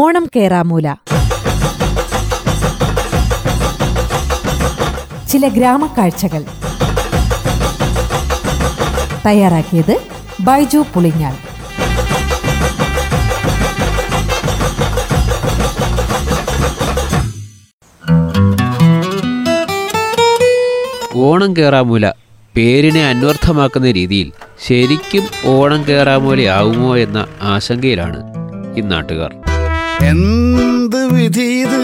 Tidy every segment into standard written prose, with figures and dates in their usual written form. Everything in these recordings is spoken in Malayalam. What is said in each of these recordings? ഓണം കേറാമൂല. ചില ഗ്രാമക്കാഴ്ചകൾ തയ്യാറാക്കിയത് ബൈജു പുളിഞ്ഞാൽ. ഓണം കേറാമൂല പേരിനെ അന്വർത്ഥമാക്കുന്ന രീതിയിൽ ശരിക്കും ഓണം കേറാമൂലയാവുമോ എന്ന ആശങ്കയിലാണ് ഈ നാട്ടുകാർ. എന്ത് വിധീത്,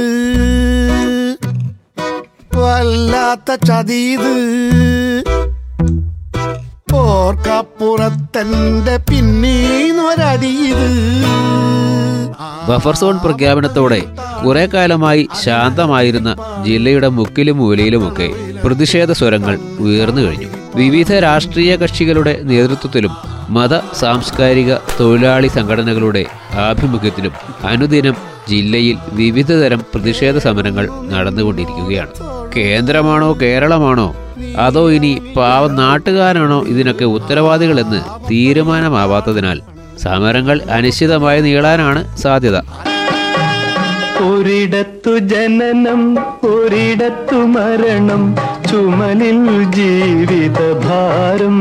വല്ലാത്ത ചതീത്, ഓർക്കപ്പുറത്തന്റെ പിന്നീന്നൊരടീത്. ബഫർ സോൺ പ്രഖ്യാപനത്തോടെ കുറെ കാലമായി ശാന്തമായിരുന്ന ജില്ലയുടെ മുക്കിലും മൂലയിലുമൊക്കെ പ്രതിഷേധ സ്വരങ്ങൾ ഉയർന്നു കഴിഞ്ഞു. വിവിധ രാഷ്ട്രീയ കക്ഷികളുടെ നേതൃത്വത്തിലും മത സാംസ്കാരിക തൊഴിലാളി സംഘടനകളുടെ ആഭിമുഖ്യത്തിലും അനുദിനം ജില്ലയിൽ വിവിധതരം പ്രതിഷേധ സമരങ്ങൾ നടന്നുകൊണ്ടിരിക്കുകയാണ്. കേന്ദ്രമാണോ കേരളമാണോ അതോ ഇനി പാവം നാട്ടുകാരാണോ ഇതിനൊക്കെ ഉത്തരവാദികളെന്ന് തീരുമാനമാവാത്തതിനാൽ സമരങ്ങൾ അനിശ്ചിതമായി നീളാനാണ് സാധ്യത. ഒരിടത്തു ജനനം, ഒരിടത്തു മരണം, ചുമലിൽ ജീവിതഭാരം.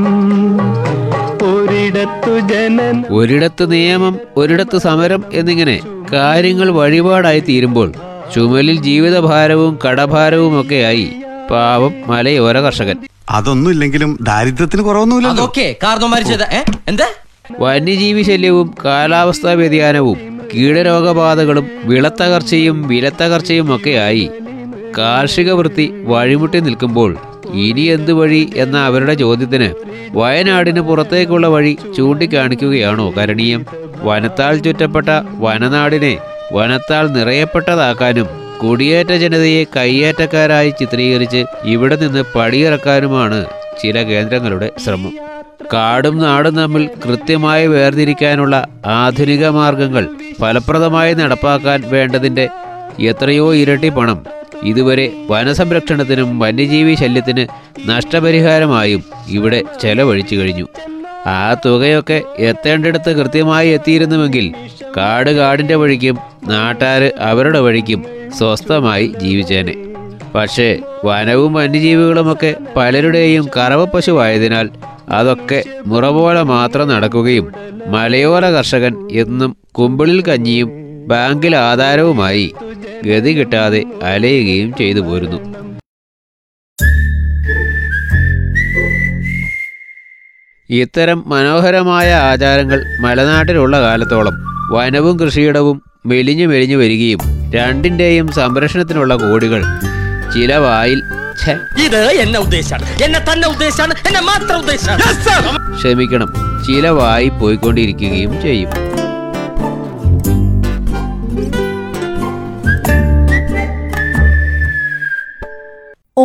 ഒരിടത്ത് നിയമം, ഒരിടത്ത് സമരം എന്നിങ്ങനെ കാര്യങ്ങൾ വഴിപാടായി തീരുമ്പോൾ ചുമലിൽ ജീവിതഭാരവും കടഭാരവും ഒക്കെയായി പാവം മലയോര കർഷകൻ. അതൊന്നും ഇല്ലെങ്കിലും ദാരിദ്ര്യത്തിന് കുറവൊന്നുമില്ലല്ലോ. വന്യജീവി ശല്യവും കാലാവസ്ഥാ വ്യതിയാനവും കീടരോഗബാധകളും വിളത്തകർച്ചയും വിലത്തകർച്ചയും ഒക്കെയായി കാർഷിക വൃത്തി വഴിമുട്ടി നിൽക്കുമ്പോൾ ഇനി എന്ത് വഴി എന്ന അവരുടെ ചോദ്യത്തിന് വയനാടിന് പുറത്തേക്കുള്ള വഴി ചൂണ്ടിക്കാണിക്കുകയാണോ കരണീയം? വനത്താൽ ചുറ്റപ്പെട്ട വനനാടിനെ വനത്താൽ നിറയപ്പെട്ടതാക്കാനും കുടിയേറ്റ ജനതയെ കയ്യേറ്റക്കാരായി ചിത്രീകരിച്ച് ഇവിടെ നിന്ന് പടിയിറക്കാനുമാണ് ചില കേന്ദ്രങ്ങളുടെ ശ്രമം. കാടും നാടും തമ്മിൽ കൃത്യമായി വേർതിരിക്കാനുള്ള ആധുനിക മാർഗങ്ങൾ ഫലപ്രദമായി നടപ്പാക്കാൻ വേണ്ടതിൻ്റെ എത്രയോ ഇരട്ടി പണം ഇതുവരെ വനസംരക്ഷണത്തിനും വന്യജീവി ശല്യത്തിന് നഷ്ടപരിഹാരമായും ഇവിടെ ചെലവഴിച്ചു കഴിഞ്ഞു. ആ തുകയൊക്കെ എത്തേണ്ടിടത്ത് കൃത്യമായി എത്തിയിരുന്നുവെങ്കിൽ കാട് കാടിൻ്റെ വഴിക്കും നാട്ടാര് അവരുടെ വഴിക്കും സ്വസ്ഥമായി ജീവിച്ചേനെ. പക്ഷേ വനവും വന്യജീവികളുമൊക്കെ പലരുടെയും കറവ പശുവായതിനാൽ അതൊക്കെ മുറ പോലെ മാത്രം നടക്കുകയും മലയോര കർഷകൻ എന്നും കുമ്പിളിൽ കഞ്ഞിയും ബാങ്കിൽ ആധാരവുമായി ഗതി കിട്ടാതെ അലയുകയും ചെയ്തു പോരുന്നു. ഇത്തരം മനോഹരമായ ആചാരങ്ങൾ മലനാട്ടിലുള്ള കാലത്തോളം വനവും കൃഷിയിടവും മെലിഞ്ഞു മെലിഞ്ഞു വരികയും രണ്ടിൻ്റെയും സംരക്ഷണത്തിനുള്ള കോടികൾ ചിലവായി ചിലവായി പോയിക്കൊണ്ടിരിക്കുകയും ചെയ്യും.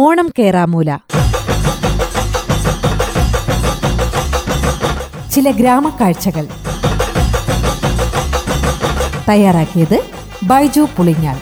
ഓണം കേറാമൂല. ചില ഗ്രാമക്കാഴ്ചകൾ തയ്യാറാക്കിയത് ബൈജു പുളിഞ്ഞാൽ.